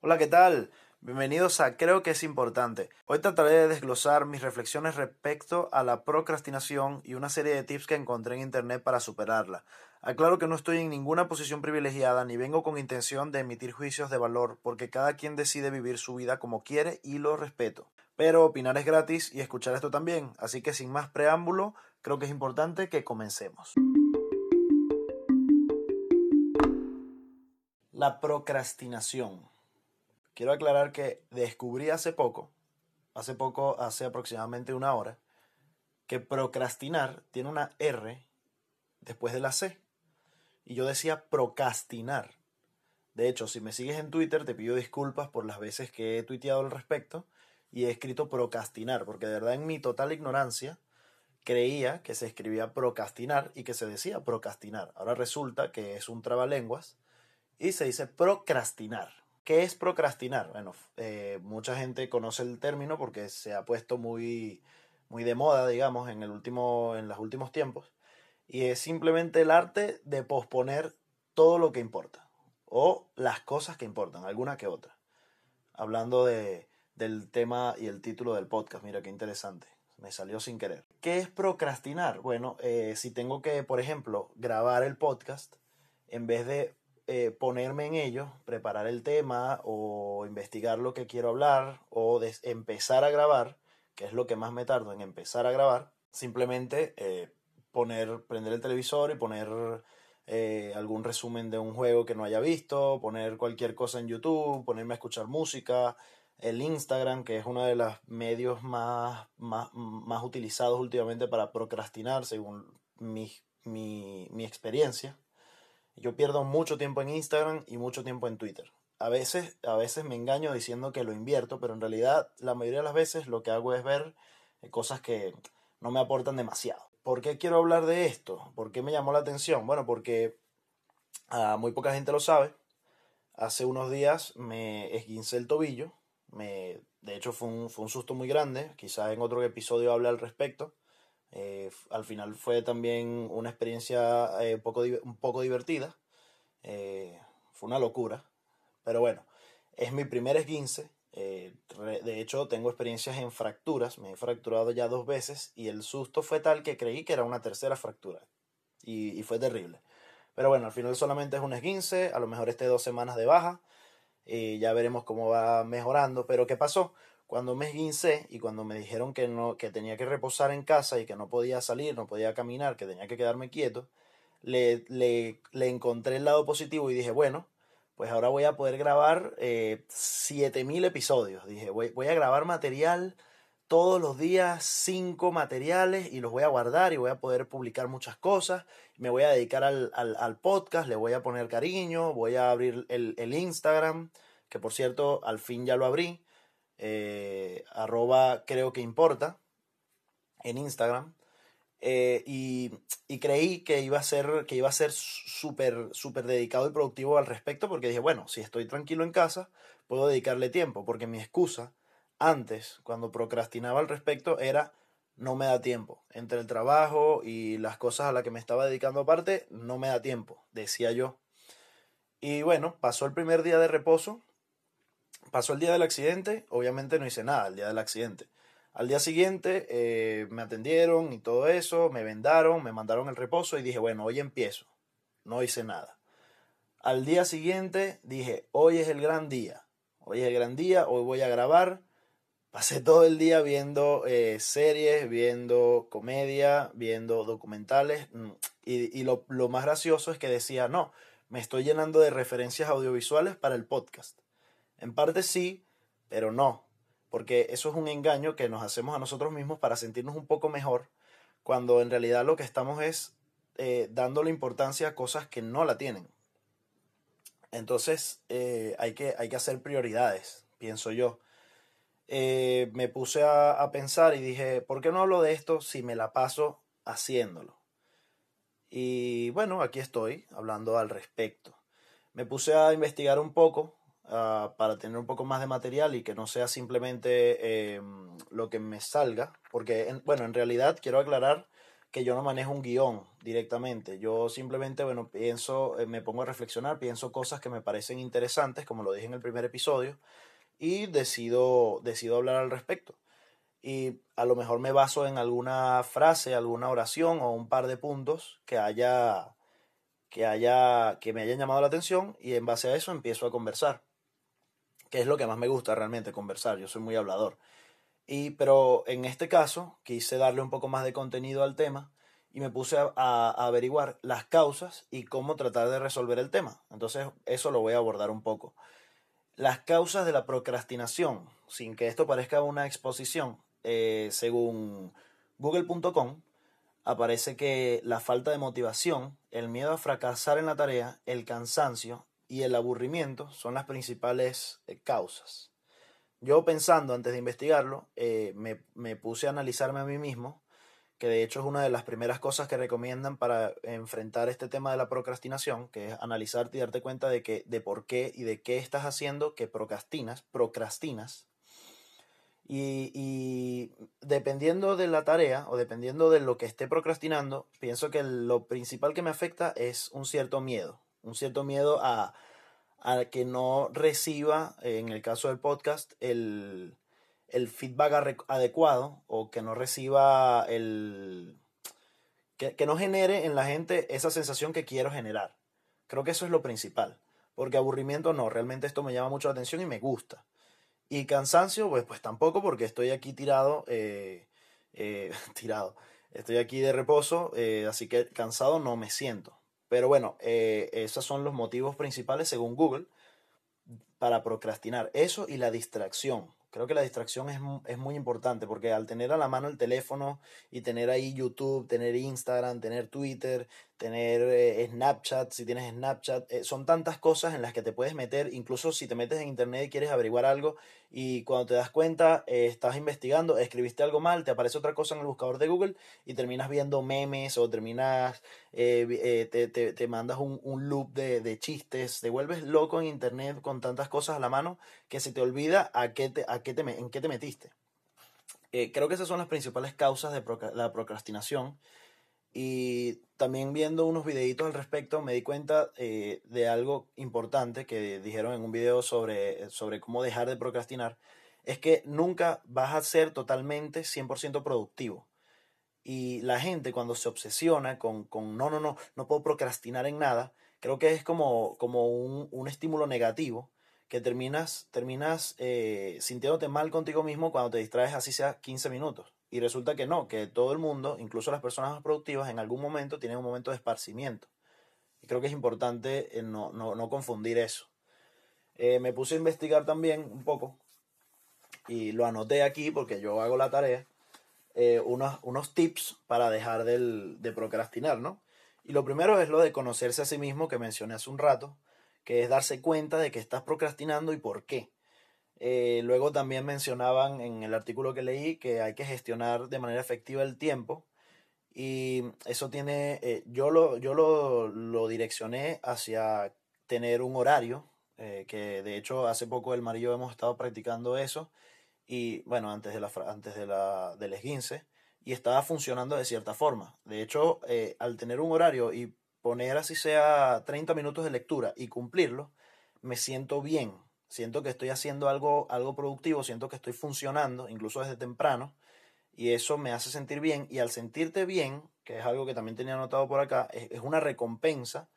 Hola, ¿qué tal? Bienvenidos a Creo que es importante. Hoy trataré de desglosar mis reflexiones respecto a la procrastinación y una serie de tips que encontré en internet para superarla. Aclaro que no estoy en ninguna posición privilegiada ni vengo con intención de emitir juicios de valor porque cada quien decide vivir su vida como quiere y lo respeto. Pero opinar es gratis y escuchar esto también, así que sin más preámbulo, creo que es importante que comencemos. La procrastinación. Quiero aclarar que descubrí hace aproximadamente una hora, que procrastinar tiene una R después de la C. Y yo decía procrastinar. De hecho, si me sigues en Twitter, te pido disculpas por las veces que he tuiteado al respecto y he escrito procrastinar, porque de verdad en mi total ignorancia creía que se escribía procrastinar y que se decía procrastinar. Ahora resulta que es un trabalenguas y se dice procrastinar. ¿Qué es procrastinar? Bueno, mucha gente conoce el término porque se ha puesto muy, muy de moda, digamos, en los últimos tiempos. Y es simplemente el arte de posponer todo lo que importa. O las cosas que importan, alguna que otra. Hablando del tema y el título del podcast, mira qué interesante. Me salió sin querer. ¿Qué es procrastinar? Bueno, si tengo que, por ejemplo, grabar el podcast, en vez de ponerme en ello, preparar el tema o investigar lo que quiero hablar o empezar a grabar, que es lo que más me tardo en empezar a grabar, simplemente prender el televisor y poner algún resumen de un juego que no haya visto, poner cualquier cosa en YouTube, ponerme a escuchar música, el Instagram, que es uno de los medios más utilizados últimamente para procrastinar, según mi experiencia. Yo pierdo mucho tiempo en Instagram y mucho tiempo en Twitter. A veces me engaño diciendo que lo invierto, pero en realidad la mayoría de las veces lo que hago es ver cosas que no me aportan demasiado. ¿Por qué quiero hablar de esto? ¿Por qué me llamó la atención? Bueno, porque muy poca gente lo sabe. Hace unos días me esguincé el tobillo. De hecho fue un susto muy grande. Quizás en otro episodio hable al respecto. Al final fue también una experiencia un poco divertida, fue una locura, pero bueno, es mi primer esguince, de hecho tengo experiencias en fracturas, me he fracturado ya 2 veces y el susto fue tal que creí que era una tercera fractura y fue terrible, pero bueno, al final solamente es un esguince, a lo mejor esté 2 semanas de baja, ya veremos cómo va mejorando, pero ¿qué pasó? Cuando me esguincé y cuando me dijeron que tenía que reposar en casa y que no podía salir, no podía caminar, que tenía que quedarme quieto, le encontré el lado positivo y dije, bueno, pues ahora voy a poder grabar 7.000 episodios. Dije, voy a grabar material todos los días, 5 materiales, y los voy a guardar y voy a poder publicar muchas cosas. Me voy a dedicar al podcast, le voy a poner cariño, voy a abrir el Instagram, que por cierto, al fin ya lo abrí. @ creo que importa en Instagram y creí que iba a ser súper dedicado y productivo al respecto porque dije, bueno, si estoy tranquilo en casa puedo dedicarle tiempo porque mi excusa antes cuando procrastinaba al respecto era no me da tiempo, entre el trabajo y las cosas a las que me estaba dedicando aparte no me da tiempo, decía yo. Y bueno, pasó el primer día de reposo. Pasó el día del accidente, obviamente no hice nada el día del accidente. Al día siguiente me atendieron y todo eso, me vendaron, me mandaron el reposo y dije, bueno, hoy empiezo. No hice nada. Al día siguiente dije, hoy es el gran día, hoy voy a grabar. Pasé todo el día viendo series, viendo comedia, viendo documentales y lo más gracioso es que decía, no, me estoy llenando de referencias audiovisuales para el podcast. En parte sí, pero no, porque eso es un engaño que nos hacemos a nosotros mismos para sentirnos un poco mejor, cuando en realidad lo que estamos es dándole importancia a cosas que no la tienen. Entonces hay que hacer prioridades, pienso yo. Me puse a pensar y dije, ¿por qué no hablo de esto si me la paso haciéndolo? Y bueno, aquí estoy hablando al respecto. Me puse a investigar un poco. Para tener un poco más de material y que no sea simplemente lo que me salga, porque en realidad quiero aclarar que yo no manejo un guión directamente. Yo simplemente, bueno, pienso, me pongo a reflexionar, pienso cosas que me parecen interesantes, como lo dije en el primer episodio, y decido hablar al respecto. Y a lo mejor me baso en alguna frase, alguna oración o un par de puntos que me hayan llamado la atención, y en base a eso empiezo a conversar, que es lo que más me gusta realmente, conversar. Yo soy muy hablador. Pero en este caso quise darle un poco más de contenido al tema y me puse a averiguar las causas y cómo tratar de resolver el tema. Entonces eso lo voy a abordar un poco. Las causas de la procrastinación, sin que esto parezca una exposición. Según Google.com, aparece que la falta de motivación, el miedo a fracasar en la tarea, el cansancio y el aburrimiento son las principales causas. Yo pensando, antes de investigarlo, me puse a analizarme a mí mismo, que de hecho es una de las primeras cosas que recomiendan para enfrentar este tema de la procrastinación, que es analizarte y darte cuenta de por qué y de qué estás haciendo que procrastinas. Y dependiendo de la tarea o dependiendo de lo que esté procrastinando, pienso que lo principal que me afecta es un cierto miedo a que no reciba, en el caso del podcast, el feedback adecuado, o que no reciba que no genere en la gente esa sensación que quiero generar. Creo que eso es lo principal, porque aburrimiento no, realmente esto me llama mucho la atención y me gusta. Y cansancio, pues tampoco, porque estoy aquí tirado. Estoy aquí de reposo, así que cansado no me siento. Pero bueno, esos son los motivos principales, según Google, para procrastinar. Eso y la distracción. Creo que la distracción es muy importante, porque al tener a la mano el teléfono y tener ahí YouTube, tener Instagram, tener Twitter, tener Snapchat, si tienes Snapchat, son tantas cosas en las que te puedes meter. Incluso si te metes en internet y quieres averiguar algo, y cuando te das cuenta, estás investigando, escribiste algo mal, te aparece otra cosa en el buscador de Google y terminas viendo memes, o terminas, te mandas un loop de chistes. Te vuelves loco en internet con tantas cosas a la mano que se te olvida en qué te metiste. Creo que esas son las principales causas de la procrastinación. Y también, viendo unos videitos al respecto, me di cuenta de algo importante que dijeron en un video sobre cómo dejar de procrastinar. Es que nunca vas a ser totalmente 100% productivo. Y la gente, cuando se obsesiona con no puedo procrastinar en nada, creo que es como un estímulo negativo, que terminas sintiéndote mal contigo mismo cuando te distraes, así sea 15 minutos. Y resulta que no, que todo el mundo, incluso las personas más productivas, en algún momento tienen un momento de esparcimiento. Y creo que es importante no confundir eso. Me puse a investigar también un poco, y lo anoté aquí porque yo hago la tarea, unos tips para dejar de procrastinar, ¿no? Y lo primero es lo de conocerse a sí mismo, que mencioné hace un rato, que es darse cuenta de que estás procrastinando y por qué. Luego también mencionaban en el artículo que leí que hay que gestionar de manera efectiva el tiempo, y eso tiene, yo lo direccioné hacia tener un horario, que de hecho hace poco el marido hemos estado practicando eso, y bueno, antes del esguince, y estaba funcionando de cierta forma. De hecho, al tener un horario y poner, así sea, 30 minutos de lectura y cumplirlo, me siento bien, siento que estoy haciendo algo productivo, siento que estoy funcionando, incluso desde temprano, y eso me hace sentir bien. Y al sentirte bien, que es algo que también tenía anotado por acá, es una recompensa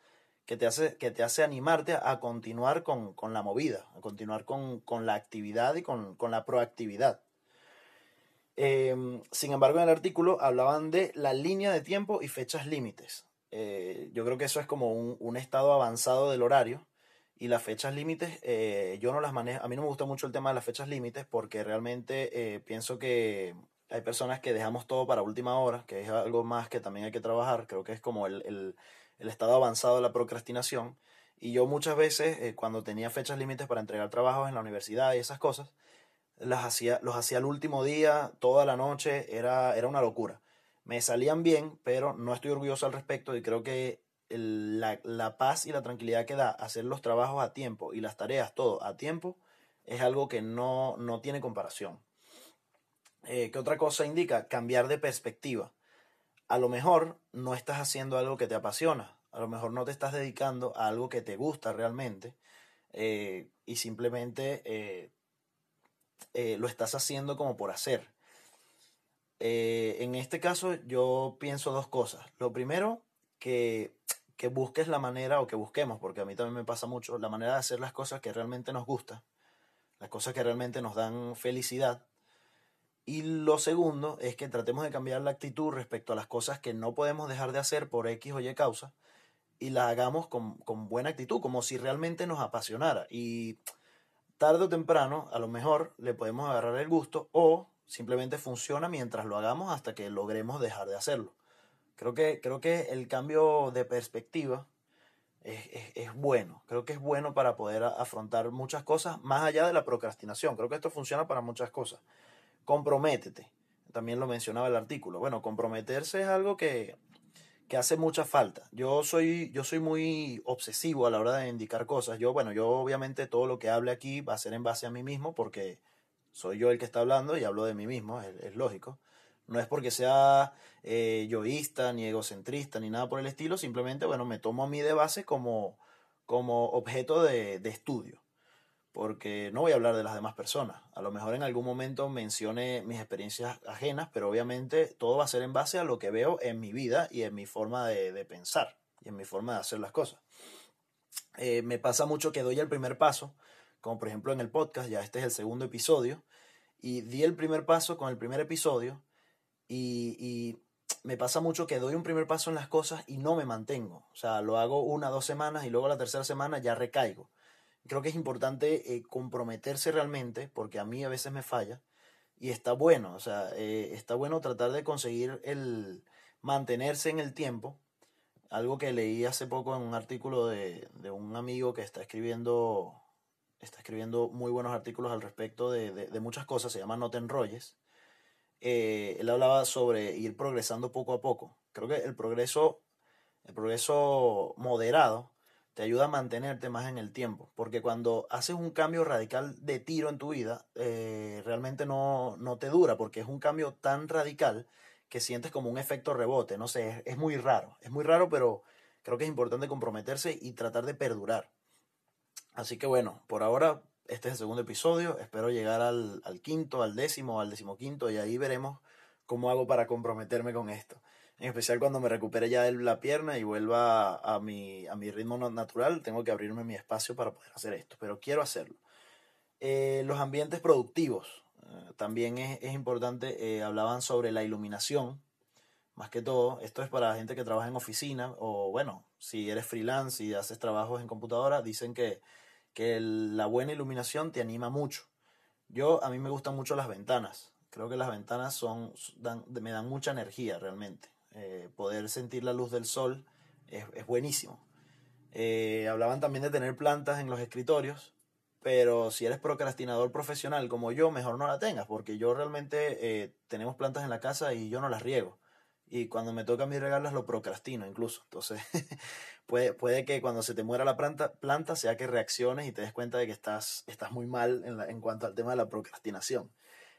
que te hace animarte a continuar con la movida, a continuar con la actividad y con la proactividad. Sin embargo, en el artículo hablaban de la línea de tiempo y fechas límites. Yo creo que eso es como un estado avanzado del horario, y las fechas límites, yo no las manejo. A mí no me gusta mucho el tema de las fechas límites, porque realmente pienso que hay personas que dejamos todo para última hora, que es algo más que también hay que trabajar. Creo que es como el estado avanzado de la procrastinación, y yo muchas veces, cuando tenía fechas límites para entregar trabajos en la universidad y esas cosas, los hacía el último día, toda la noche. Era una locura. Me salían bien, pero no estoy orgulloso al respecto, y creo que la paz y la tranquilidad que da hacer los trabajos a tiempo y las tareas, todo a tiempo, es algo que no tiene comparación. ¿Qué otra cosa indica? Cambiar de perspectiva. a lo mejor no estás haciendo algo que te apasiona, a lo mejor no te estás dedicando a algo que te gusta realmente y simplemente lo estás haciendo como por hacer. En este caso yo pienso dos cosas. Lo primero, que busques la manera, o que busquemos, porque a mí también me pasa mucho, la manera de hacer las cosas que realmente nos gustan, las cosas que realmente nos dan felicidad. Y lo segundo es que tratemos de cambiar la actitud respecto a las cosas que no podemos dejar de hacer por X o Y causa, y las hagamos con buena actitud, como si realmente nos apasionara. Y tarde o temprano, a lo mejor, le podemos agarrar el gusto, o simplemente funciona mientras lo hagamos hasta que logremos dejar de hacerlo. Creo que el cambio de perspectiva es bueno. Creo que es bueno para poder afrontar muchas cosas más allá de la procrastinación. Creo que esto funciona para muchas cosas. Comprométete, también lo mencionaba el artículo. Bueno, comprometerse es algo que hace mucha falta. Yo soy muy obsesivo a la hora de indicar cosas. Yo obviamente todo lo que hable aquí va a ser en base a mí mismo, porque soy yo el que está hablando y hablo de mí mismo, es lógico. No es porque sea yoísta, ni egocentrista, ni nada por el estilo. Simplemente, bueno, me tomo a mí de base como objeto de estudio, porque no voy a hablar de las demás personas. A lo mejor en algún momento mencione mis experiencias ajenas, pero obviamente todo va a ser en base a lo que veo en mi vida y en mi forma de pensar y en mi forma de hacer las cosas. Me pasa mucho que doy el primer paso, como por ejemplo en el podcast, ya este es el segundo episodio, y di el primer paso con el primer episodio, y me pasa mucho que doy un primer paso en las cosas y no me mantengo. O sea, lo hago 1 o 2 semanas y luego la tercera semana ya recaigo. Creo que es importante comprometerse realmente, porque a mí a veces me falla, y está bueno, o sea, está bueno tratar de conseguir mantenerse en el tiempo. Algo que leí hace poco en un artículo de un amigo que está escribiendo muy buenos artículos al respecto de muchas cosas, se llama No te enrolles. Él hablaba sobre ir progresando poco a poco. Creo que el progreso moderado te ayuda a mantenerte más en el tiempo, porque cuando haces un cambio radical de tiro en tu vida, realmente no te dura, porque es un cambio tan radical que sientes como un efecto rebote. No sé, es muy raro, pero creo que es importante comprometerse y tratar de perdurar. Así que bueno, por ahora este es el segundo episodio, espero llegar al quinto, al décimo, al decimoquinto, y ahí veremos cómo hago para comprometerme con esto. En especial cuando me recupere ya de la pierna y vuelva a mi ritmo natural, tengo que abrirme mi espacio para poder hacer esto, pero quiero hacerlo. Los ambientes productivos, también es importante. Hablaban sobre la iluminación, más que todo. Esto es para gente que trabaja en oficina, o bueno, si eres freelance y haces trabajos en computadora, dicen que la buena iluminación te anima mucho. A mí me gustan mucho las ventanas, creo que las ventanas me dan mucha energía realmente. Poder sentir la luz del sol es buenísimo. Hablaban también de tener plantas en los escritorios, pero si eres procrastinador profesional como yo, mejor no la tengas, porque yo realmente tenemos plantas en la casa y yo no las riego, y cuando me toca a mí regarlas lo procrastino incluso. Entonces puede que cuando se te muera la planta sea que reacciones y te des cuenta de que estás muy mal en cuanto al tema de la procrastinación.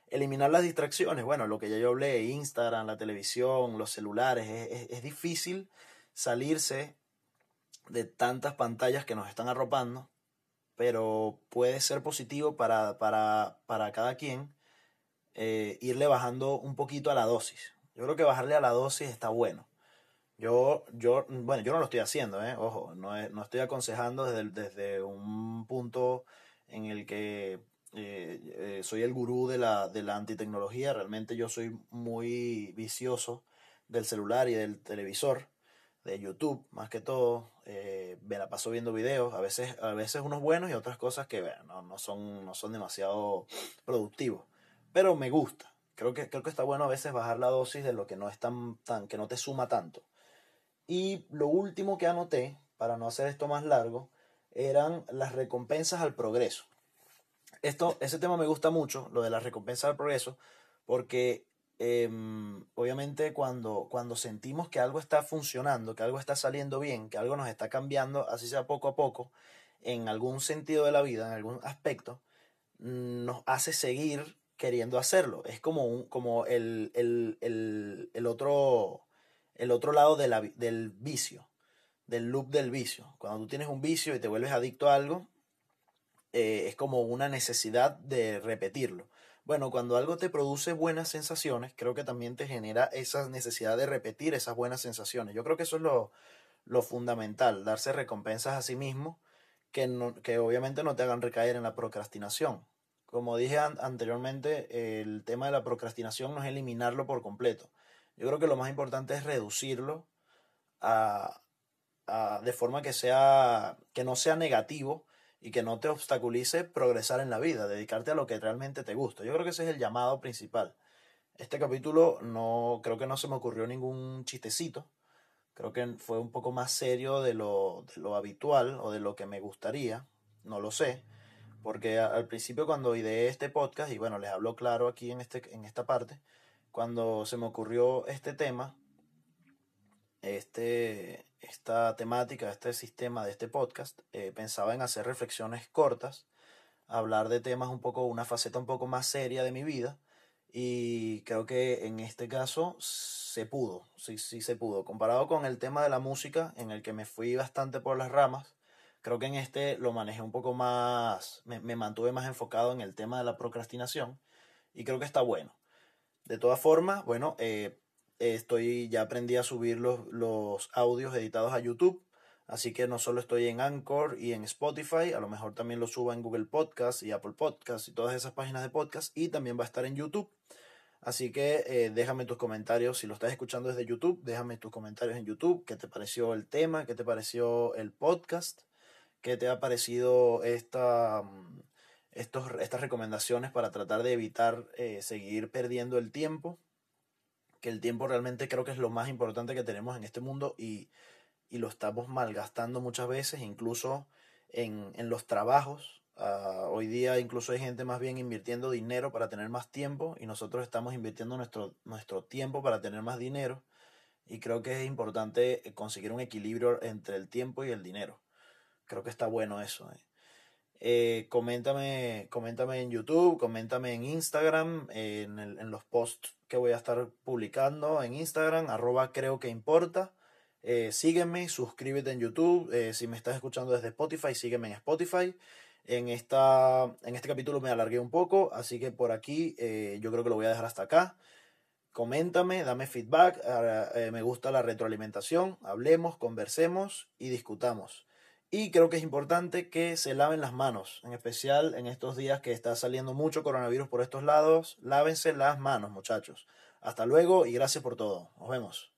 Eliminar las distracciones, bueno, lo que ya yo hablé, Instagram, la televisión, los celulares. Es difícil salirse de tantas pantallas que nos están arropando, pero puede ser positivo para cada quien irle bajando un poquito a la dosis. Yo creo que bajarle a la dosis está bueno. Yo no lo estoy haciendo, ojo, no estoy aconsejando desde un punto en el que soy el gurú de la antitecnología. Realmente yo soy muy vicioso del celular y del televisor, de YouTube más que todo. Me la paso viendo videos, a veces unos buenos y otras cosas que no son demasiado productivos, pero me gusta. Creo que está bueno a veces bajar la dosis de lo que no es que no te suma tanto. Y lo último que anoté, para no hacer esto más largo, eran las recompensas al progreso. Ese tema me gusta mucho, lo de las recompensas al progreso, porque obviamente cuando sentimos que algo está funcionando, que algo está saliendo bien, que algo nos está cambiando, así sea poco a poco, en algún sentido de la vida, en algún aspecto, nos hace seguir queriendo hacerlo. Es como el otro el otro lado de del vicio, del loop del vicio. Cuando tú tienes un vicio y te vuelves adicto a algo, es como una necesidad de repetirlo. Bueno, cuando algo te produce buenas sensaciones, creo que también te genera esa necesidad de repetir esas buenas sensaciones. Yo creo que eso es lo fundamental, darse recompensas a sí mismo que obviamente no te hagan recaer en la procrastinación. Como dije anteriormente, el tema de la procrastinación no es eliminarlo por completo. Yo creo que lo más importante es reducirlo de forma que no sea negativo y que no te obstaculice progresar en la vida, dedicarte a lo que realmente te gusta. Yo creo que ese es el llamado principal. Este capítulo creo que no se me ocurrió ningún chistecito. Creo que fue un poco más serio de lo habitual o de lo que me gustaría, no lo sé. Porque al principio cuando ideé este podcast, y bueno, les hablo claro aquí en esta parte, cuando se me ocurrió este tema, esta temática, este sistema de este podcast, pensaba en hacer reflexiones cortas, hablar de temas una faceta un poco más seria de mi vida, y creo que en este caso se pudo, sí se pudo. Comparado con el tema de la música, en el que me fui bastante por las ramas, creo que en este lo manejé un poco más, me mantuve más enfocado en el tema de la procrastinación y creo que está bueno. De todas formas, bueno, ya aprendí a subir los audios editados a YouTube, así que no solo estoy en Anchor y en Spotify, a lo mejor también lo suba en Google Podcast y Apple Podcast y todas esas páginas de podcast, y también va a estar en YouTube. Así que déjame tus comentarios, si lo estás escuchando desde YouTube, déjame tus comentarios en YouTube, qué te pareció el tema, qué te pareció el podcast. ¿Qué te ha parecido estas recomendaciones para tratar de evitar seguir perdiendo el tiempo? Que el tiempo realmente creo que es lo más importante que tenemos en este mundo y lo estamos malgastando muchas veces, incluso en los trabajos. Hoy día incluso hay gente más bien invirtiendo dinero para tener más tiempo y nosotros estamos invirtiendo nuestro tiempo para tener más dinero. Y creo que es importante conseguir un equilibrio entre el tiempo y el dinero. Creo que está bueno eso. Coméntame en YouTube, coméntame en Instagram, en los posts que voy a estar publicando en Instagram, @creoqueimporta. Sígueme, suscríbete en YouTube. Si me estás escuchando desde Spotify, sígueme en Spotify. En este capítulo me alargué un poco, así que por aquí yo creo que lo voy a dejar hasta acá. Coméntame, dame feedback, me gusta la retroalimentación, hablemos, conversemos y discutamos. Y creo que es importante que se laven las manos, en especial en estos días que está saliendo mucho coronavirus por estos lados. Lávense las manos, muchachos. Hasta luego y gracias por todo. Nos vemos.